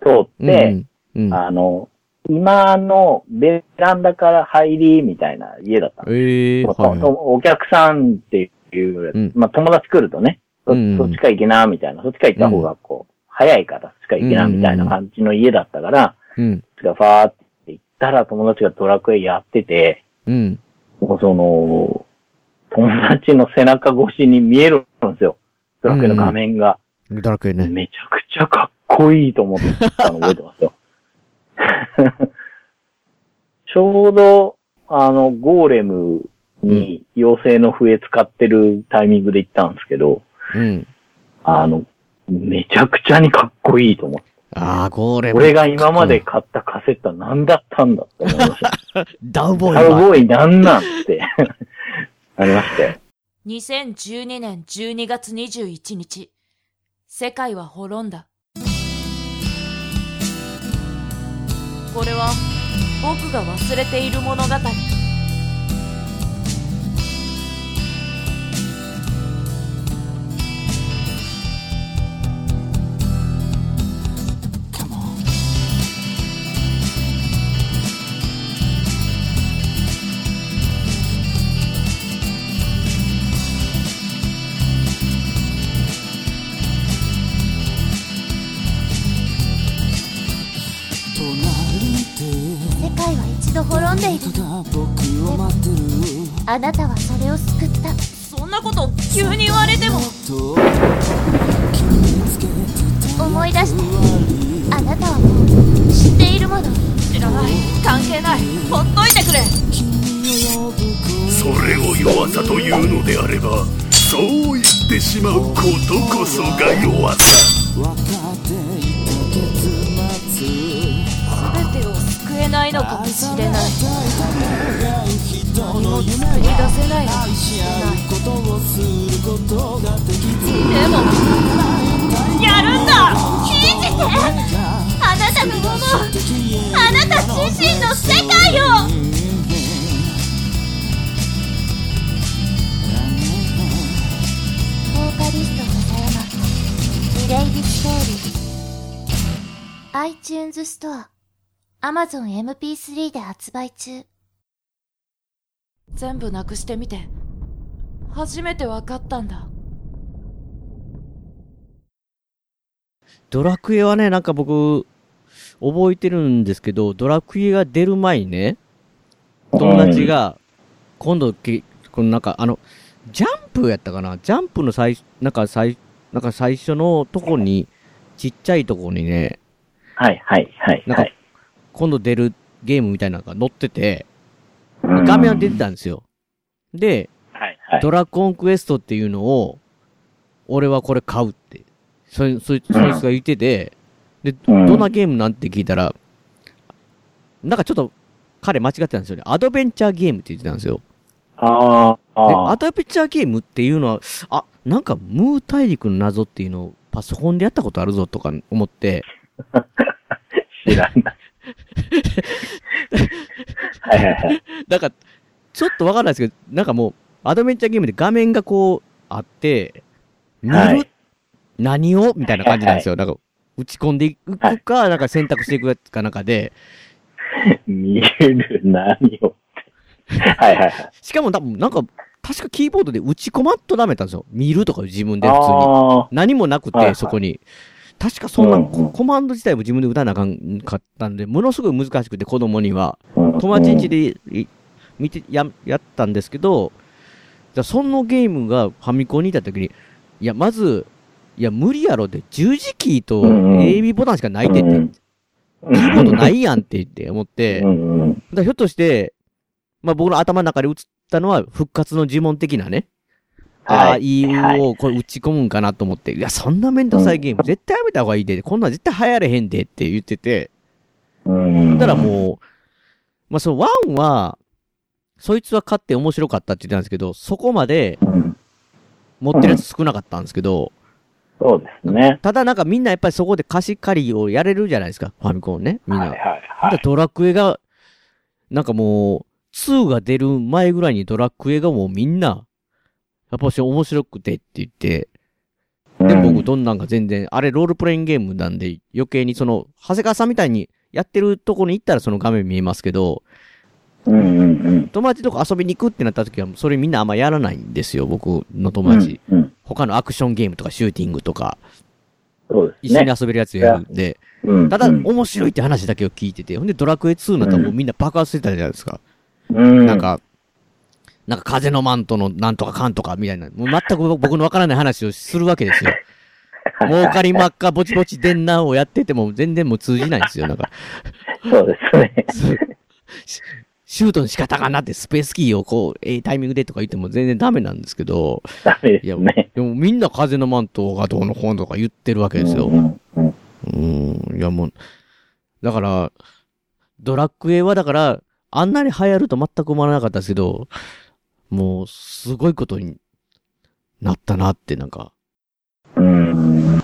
通って、うんうん、あの、今のベランダから入り、みたいな家だったんです、えーはいはい。お客さんっていう、うん、まあ、友達来るとね、うん、そ, そっちから行けな、みたいな、そっちから行った方がこう、うん、早いから、そっちから行けな、みたいな感じの家だったから、うん、そっちからファーって行ったら友達がドラクエやってて、うん、その、友達の背中越しに見えるんですよ。ドラクエの画面が。うん、ドラクエね。めちゃくちゃかっこいいと思ったの覚えてますよ。ちょうど、あの、ゴーレムに妖精の笛使ってるタイミングで行ったんですけど、うん。あの、めちゃくちゃにかっこいいと思った。ああ、ゴーレム。俺が今まで買ったカセットは何だったんだって思いました。ダウボーイは。ダウボーイなんなんってありましたよ。にせんじゅうにねんじゅうにがつにじゅういちにち、世界は滅んだ。これは僕が忘れている物語。あなたはそれを救った。そんなこと急に言われても。思い出して。あなたはもう知っているもの。知らない、関係ない、ほっといてくれ。それを弱さというのであれば、そう言ってしまうことこそが弱さ。全てを救えないのかもしれない。何も作り出せない。愛し合うことをすることができず。でもやるんだ。信じて。あなたの思う、あなた自身の世界を。ボーカリスト笹山、リレイビストーリー、 iTunes ストア、 アマゾンエムピースリー で発売中。全部なくしてみて、初めてわかったんだ。ドラクエはね、なんか僕、覚えてるんですけど、ドラクエが出る前にね、友達が、今度、このなんか、あの、ジャンプやったかな、ジャンプの最、なんか最、なんか最初のとこに、ちっちゃいとこにね、はいはいはい、はい。なんか、今度出るゲームみたいなのが載ってて、画面は出てたんですよ。で、はいはい、ドラゴンクエストっていうのを、俺はこれ買うって、そいつ、そいつが言ってて、で、どんなゲームなんて聞いたら、なんかちょっと彼間違ってたんですよね。アドベンチャーゲームって言ってたんですよ。ああ。で、アドベンチャーゲームっていうのは、あ、なんかムー大陸の謎っていうのをパソコンでやったことあるぞとか思って。知らんな。はいはいはい。なんか、ちょっとわからないですけど、なんかもう、アドベンチャーゲームで画面がこう、あって、見る、はい、何をみたいな感じなんですよ。はいはい、なんか、打ち込んでいくか、はい、なんか選択していくかなんかで。見る、何をはいはいはい。しかも多分、なんか、確かキーボードで打ち込まっとダメだったんですよ。見るとか自分で普通に。何もなくて、はいはい、そこに。確かそんな、うん、コマンド自体も自分で打たなあかんかったんで、ものすごい難しくて子供には、友達んちで見て、や、やったんですけど、じゃそのゲームがファミコンにいた時に、いや、まず、いや、無理やろって、十字キーと エービー ボタンしかないって言って、キーボードないやんって言って思って、だひょっとして、まあ僕の頭の中で映ったのは復活の呪文的なね、ああ、いいをこれ打ち込むんかなと思って、いや、そんなめんどくさいゲーム、絶対やめた方がいいで、こんなん絶対流行れへんでって言ってて、うん。だからもう、まあ、そのワンは、そいつは勝って面白かったって言ってたんですけど、そこまで、持ってるやつ少なかったんですけど、うん、そうですね。ただなんかみんなやっぱりそこで貸し借りをやれるじゃないですか、ファミコンね、みんな。はいはいはい。ドラクエが、なんかもう、ツーが出る前ぐらいにドラクエがもうみんな、やっぱし面白くてって言って、で、僕どんなんか全然、あれロールプレインゲームなんで余計にその、長谷川さんみたいにやってるとこに行ったらその画面見えますけど、うんうんうん、友達とか遊びに行くってなった時は、それみんなあんまやらないんですよ、僕の友達、うんうん。他のアクションゲームとかシューティングとか、そうですね、一緒に遊べるやつやるんで、うんうん、ただ面白いって話だけを聞いてて、ほんでドラクエツーになったらもうみんな爆発してたじゃないですか。うん、なんか、なんか風のマントのなんとかかんとかみたいな、もう全く僕のわからない話をするわけですよ。儲かりまっかぼちぼちでんなをやってても全然もう通じないんですよ、なんか。そうですね。シュートの仕方かなってスペースキーをこう、ええタイミングでとか言っても全然ダメなんですけど。ダメですね。いや、でもみんな風のマントがどうのこうのとか言ってるわけですよ。うん、うん、うん。いやもう、だから、ドラッグ A はだから、あんなに流行ると全く思わなかったですけど、もう、すごいことになったなって、なんか。うん。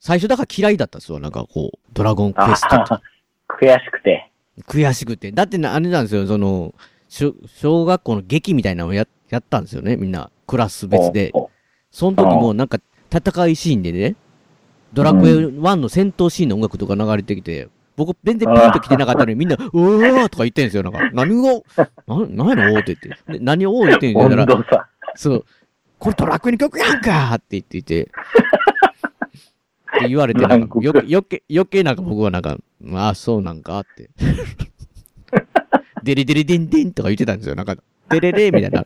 最初だから嫌いだったんですよ、なんかこう、ドラゴンクエスト。悔しくて。悔しくて。だってな、あれなんですよ、その、小学校の劇みたいなのを や, やったんですよね、みんな。クラス別で。その時もなんか、戦いシーンでね、ドラクエワンの戦闘シーンの音楽とか流れてきて、僕全然ピンと来てなかったのにみんな、うわーとか言ってんですよ、なんか。何を、な、何やろって言って。何を言ってんのだから、そう、これドラクエの曲やんかって言っていて、って言われて、なんか、よけ、よけ、よけなんか僕はなんか、ああ、そうなんかって。デレデレデンデンとか言ってたんですよ、なんか、デレレみたいな。う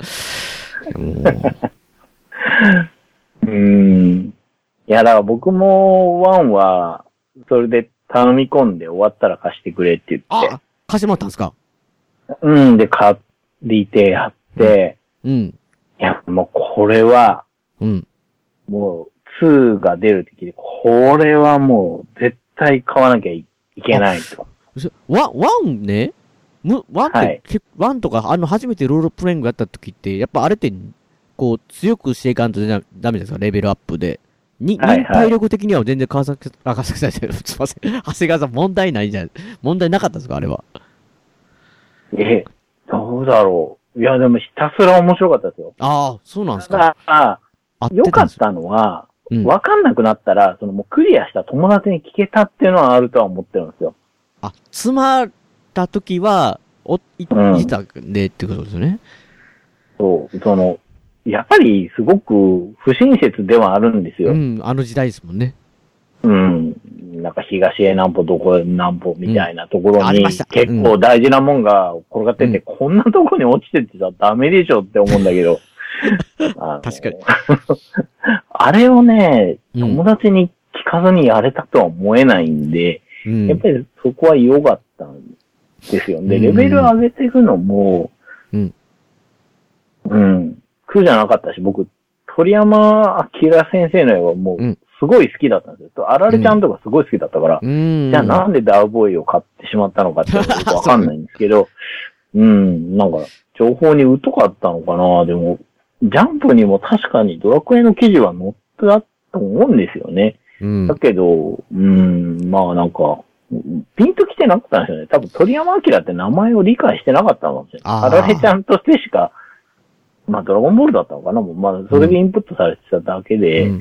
ーん。いや、だから僕もワンは、それで頼み込んで終わったら貸してくれって言って。あ、貸してもらったんですか？うん、で、借りてやって、うん。うん、いや、もうこれは、うん。もう、ツーが出るときで、これはもう、絶対買わなきゃいけないと。ワン、ワンね、む、ワンって、ワン、はい、とか、あの、初めてロールプレイングやったときって、やっぱあれって、こう、強くしていかんとダメですか？レベルアップで。に、はいはい、体力的には全然川崎、あ、川崎さんじゃない、すいません。長谷川さん問題ないじゃん。問題なかったですか？あれは。え、どうだろう。いや、でもひたすら面白かったですよ。ああ、そうなんですか。ただ、良かったのは、うん、わかんなくなったら、そのもうクリアした友達に聞けたっていうのはあるとは思ってるんですよ。あ、詰まった時は、お、い、いたんでってことですね。うん、そう、その、やっぱりすごく不親切ではあるんですよ。うん、あの時代ですもんね。うん。なんか東へ何歩、どこへ何歩みたいなところに、うん、結構大事なもんが転がってて、うん、こんなとこに落ちてってさ、ダメでしょって思うんだけど。あ確かに。あれをね、友達に聞かずにやれたとは思えないんで、うん、やっぱりそこは良かったんですよ。で、レベル上げていくのも、うん。うん。苦じゃなかったし、僕、鳥山明先生の絵はもう、すごい好きだったんですよ。あられちゃんとかすごい好きだったから、うん、じゃあなんでダウボーイを買ってしまったのかってよくわかんないんですけど、うん、なんか、情報に疎かったのかな。でも、ジャンプにも確かにドラクエの記事は載ってたと思うんですよね。うん、だけど、うん、まあなんか、ピンと来てなかったんですよね。多分鳥山明って名前を理解してなかったのかもしれない。あられちゃんとしてしか、まあ、ドラゴンボールだったのかなもう、まあ、それでインプットされてただけで、うん、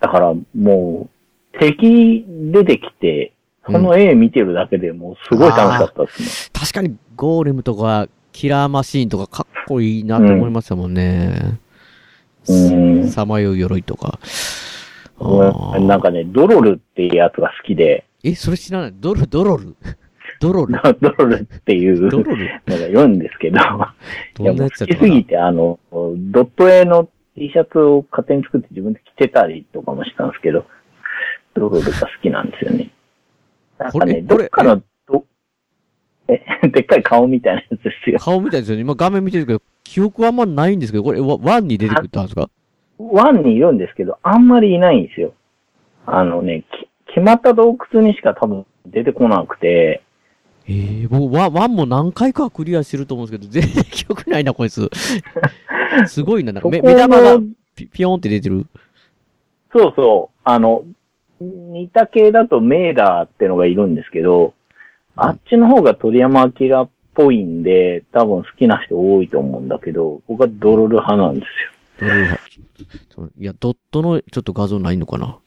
だから、もう、敵出てきて、その絵見てるだけでもう、すごい楽しかったですね、うん。確かに、ゴーレムとか、キラーマシーンとか、かっこいいなと思いましたもんね。うん。さまよう鎧とか、うん。なんかね、ドロルっていうやつが好きで。え、それ知らないドロ、ドロルドロルドロルっていうのが読んですけど、どんなやつだったかな？いや、好きすぎて、あの、ドット絵の T シャツを勝手に作って自分で着てたりとかもしたんですけど、ドロルが好きなんですよね。なんかね、どっかのど、え、でっかい顔みたいなやつですよ。顔みたいですよね。今画面見てるけど、記憶はあんまないんですけど、これ、ワンに出てくったんですか？ワンにいるんですけど、あんまりいないんですよ。あのね、決まった洞窟にしか多分出てこなくて、えー、僕、ワン、ワンも何回かクリアしてると思うんですけど、全然記憶ないな、こいつ。すごいな、なんか目、目玉がピ、ピヨーンって出てる。そうそう。あの、似た系だとメーダーってのがいるんですけど、あっちの方が鳥山明っぽいんで、多分好きな人多いと思うんだけど、僕はドロル派なんですよ。ドロル派。いや、ドットのちょっと画像ないのかな。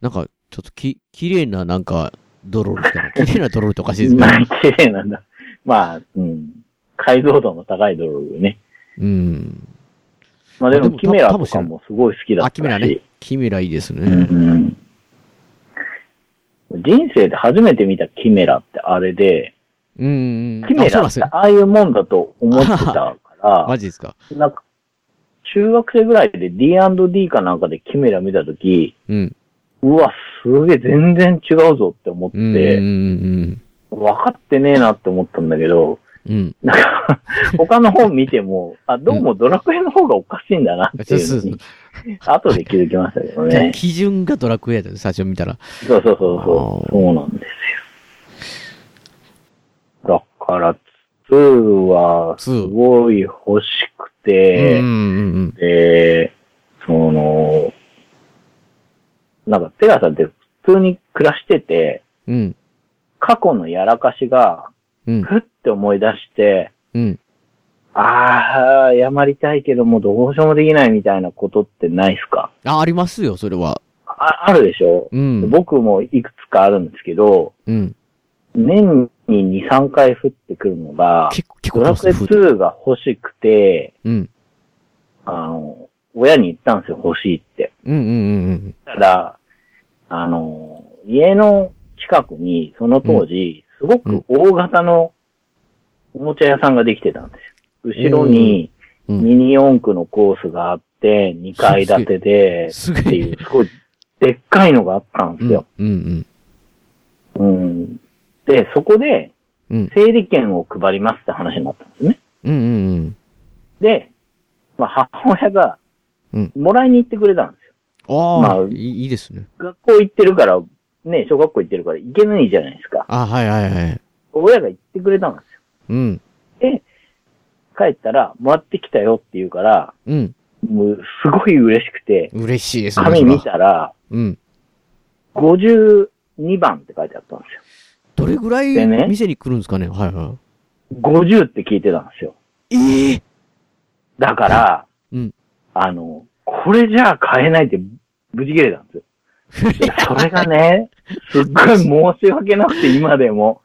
なんか、ちょっとき、綺麗ななんか、ドロールっての。綺麗なドロールとかしいですね。まあ、綺麗なんだ。まあ、うん。解像度の高いドロールね。うん。まあでも、キメラとかもすごい好きだったし。あ、キメラね。キメラいいですね。うん、うん。人生で初めて見たキメラってあれで、うん。キメラってああいうもんだと思ってたから、マジですか。なんか、中学生ぐらいで ディーアンドディー かなんかでキメラ見たとき、うん。うわ、すげえ、全然違うぞって思って、うんうんうん、分かってねえなって思ったんだけど、うん、なんか、他の本見ても、あ、どうもドラクエの方がおかしいんだなっていうのに、後で気づきましたけどね。基準がドラクエだよ、最初見たら。そうそうそうそう、そうなんですよ。からツーはすごい欲しくて、うんうんうん、で、その、なんかテラサって普通に暮らしてて、うん、過去のやらかしが、うん、ふって思い出して、うん、ああ、謝りたいけどもうどうしようもできないみたいなことってないっすか？あ、ありますよ、それは。あ、あるでしょ、うん、僕もいくつかあるんですけど、うん、年に に,さん 回降ってくるのが、ドラクエツーが欲しくて、うん、あの、親に言ったんですよ、欲しいって。うんうんうん、ただ、あの、家の近くに、その当時、うん、すごく大型のおもちゃ屋さんができてたんですよ。後ろにミニ四駆のコースがあって、うん、にかい建てで、っていう、すごい、でっかいのがあったんですよ。うんうんうんうん、で、そこで、整理券を配りますって話になったんですね。うんうんうん、で、まあ、母親が、もらいに行ってくれたんですよ。うん、ああ、まあ、いいですね。学校行ってるから、ね、小学校行ってるから行けないじゃないですか。あ、はいはいはい。親が行ってくれたんですよ。うん。で、帰ったら、もらってきたよって言うから、うん。もう、すごい嬉しくて。嬉しいですね。紙見たら、うん。ごじゅうにばんって書いてあったんですよ。どれぐらい店に来るんですかね？はいはい。ごじゅうって聞いてたんですよ。ええー。だから、うん。あの、これじゃあ買えないって、ぶち切れたんですよ。それがね、すっごい申し訳なくて、今でも。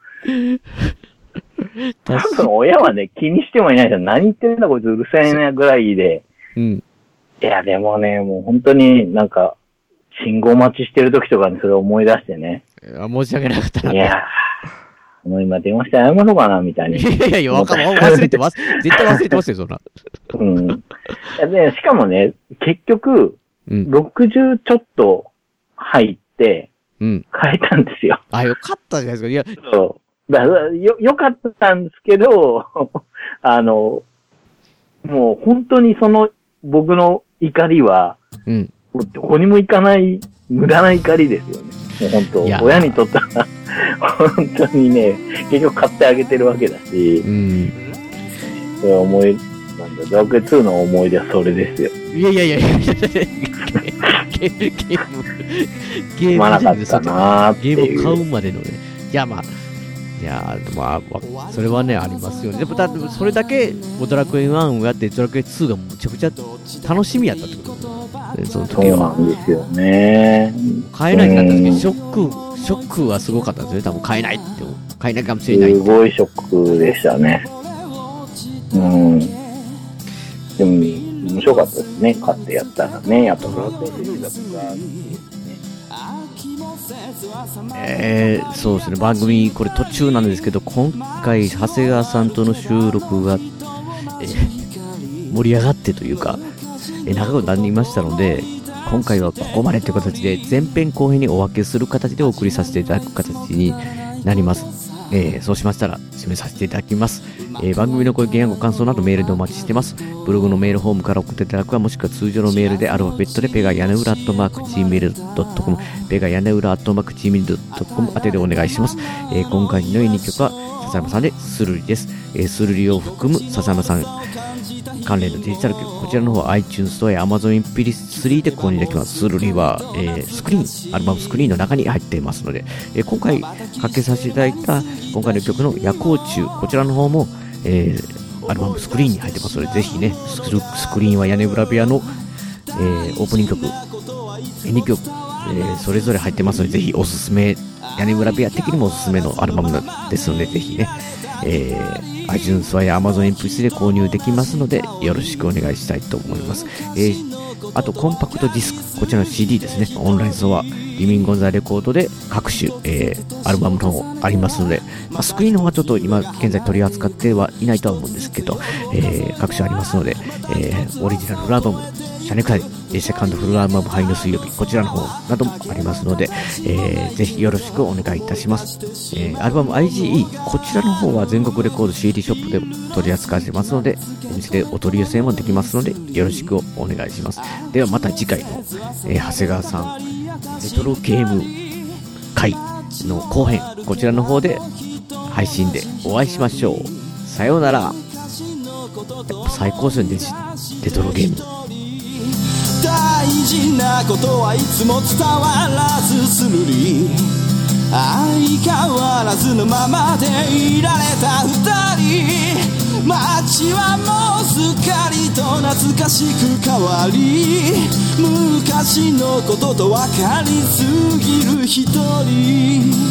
多分親はね、気にしてもいないじゃん。何言ってんだこいつうるせえなぐらいで。うん。いや、でもね、もう本当になんか、信号待ちしてる時とかにそれを思い出してね。あ、申し訳なかったな。いやー、もう今電話して謝ろうかな、みたいに。いやいやいや、わかんない。忘れてます。絶対忘れてますよ、そんな。うん。で、しかもね、結局、うん、ろくじゅうちょっと入って、うん。変えたんですよ。あ、よかったじゃないですか。いや。そう。だよ、良かったんですけど、あの、もう本当にその僕の怒りは、うん、どこにも行かない無駄な怒りですよね。もう本当、親にとったら、本当にね、結局買ってあげてるわけだし、うん、それは思い、なんだ、ドラクエツーの思い出はそれですよ。いやいやいやいやいやゲーム、ゲーム、まなかったなーっていう。ゲーム買うまでのね。いや、まあ、いやー、まあ、まあ、それはね、ありますよね。でも、だそれだけ、ドラクエワンをやって、ドラクエツーがむちゃくちゃ楽しみやったってことですね。その時は。そうなんですよね。買えないってなった時に、ショック、ショックはすごかったんですよね。多分買えないって、買えないかもしれない。すごいショックでしたね。うん。でも、面白かったですね。買ってやったらね、やっぱドラクエツーだとか。えー、そうですね、番組これ途中なんですけど、今回長谷川さんとの収録が、えー、盛り上がってというか、えー、長くなりましたので、今回はここまでという形で前編後編にお分けする形でお送りさせていただく形になります。えー、そうしましたら締めさせていただきます。えー、番組のご意見やご感想などメールでお待ちしてます。ブログのメールフォームから送っていただくか、もしくは通常のメールでアルファベットでペガヤネウラットマークチーメールドットコム、ペガヤネウラットマークチーメールドットコム宛てでお願いします。えー、今回のにきょくは笹山さんでスルリです。えー、スルリを含む笹山さん関連のデジタル曲、こちらの方は iTunes ストアや アマゾンエムピースリー で購入できます。スルリは、えー、スクリーン、アルバムスクリーンの中に入っていますので、えー、今回かけさせていただいた今回の曲の夜光虫、こちらの方もえー、アルバムスクリーンに入ってますので、ぜひね、スクリーンは屋根裏部屋の、えー、オープニング曲、にきょく、えー、それぞれ入ってますので、ぜひおすすめ、屋根裏部屋的にもおすすめのアルバムですので、ぜひね、えー、iTunes や アマゾンエムピースリー で購入できますので、よろしくお願いしたいと思います。えー、あと、コンパクトディスク、こちらの シーディー ですね、オンラインストア、リミンゴンザレコードで各種、えー、アルバムの方ありますので、まあ、スクリーンの方はちょっと今現在取り扱ってはいないとは思うんですけど、えー、各種ありますので、えー、オリジナルフルアルバム、シャネクサイ、セカンドフルアルバム、ハイの水曜日、こちらの方などもありますので、えー、ぜひよろしくお願いいたします。えー、アルバム アイジーイー、こちらの方は全国レコード シーディー ショップで取り扱ってますので、お店でお取り寄せもできますので、よろしくお願いします。ではまた次回の、えー、長谷川さん、レトロゲーム会の後編、こちらの方で配信でお会いしましょう。さようなら。最高ですね、レトロゲーム。大事なことはいつも伝わらずするり、相変わらずのままでいられた二人。街はもうすっかりと懐かしく変わり、昔のことと分かりすぎる一人。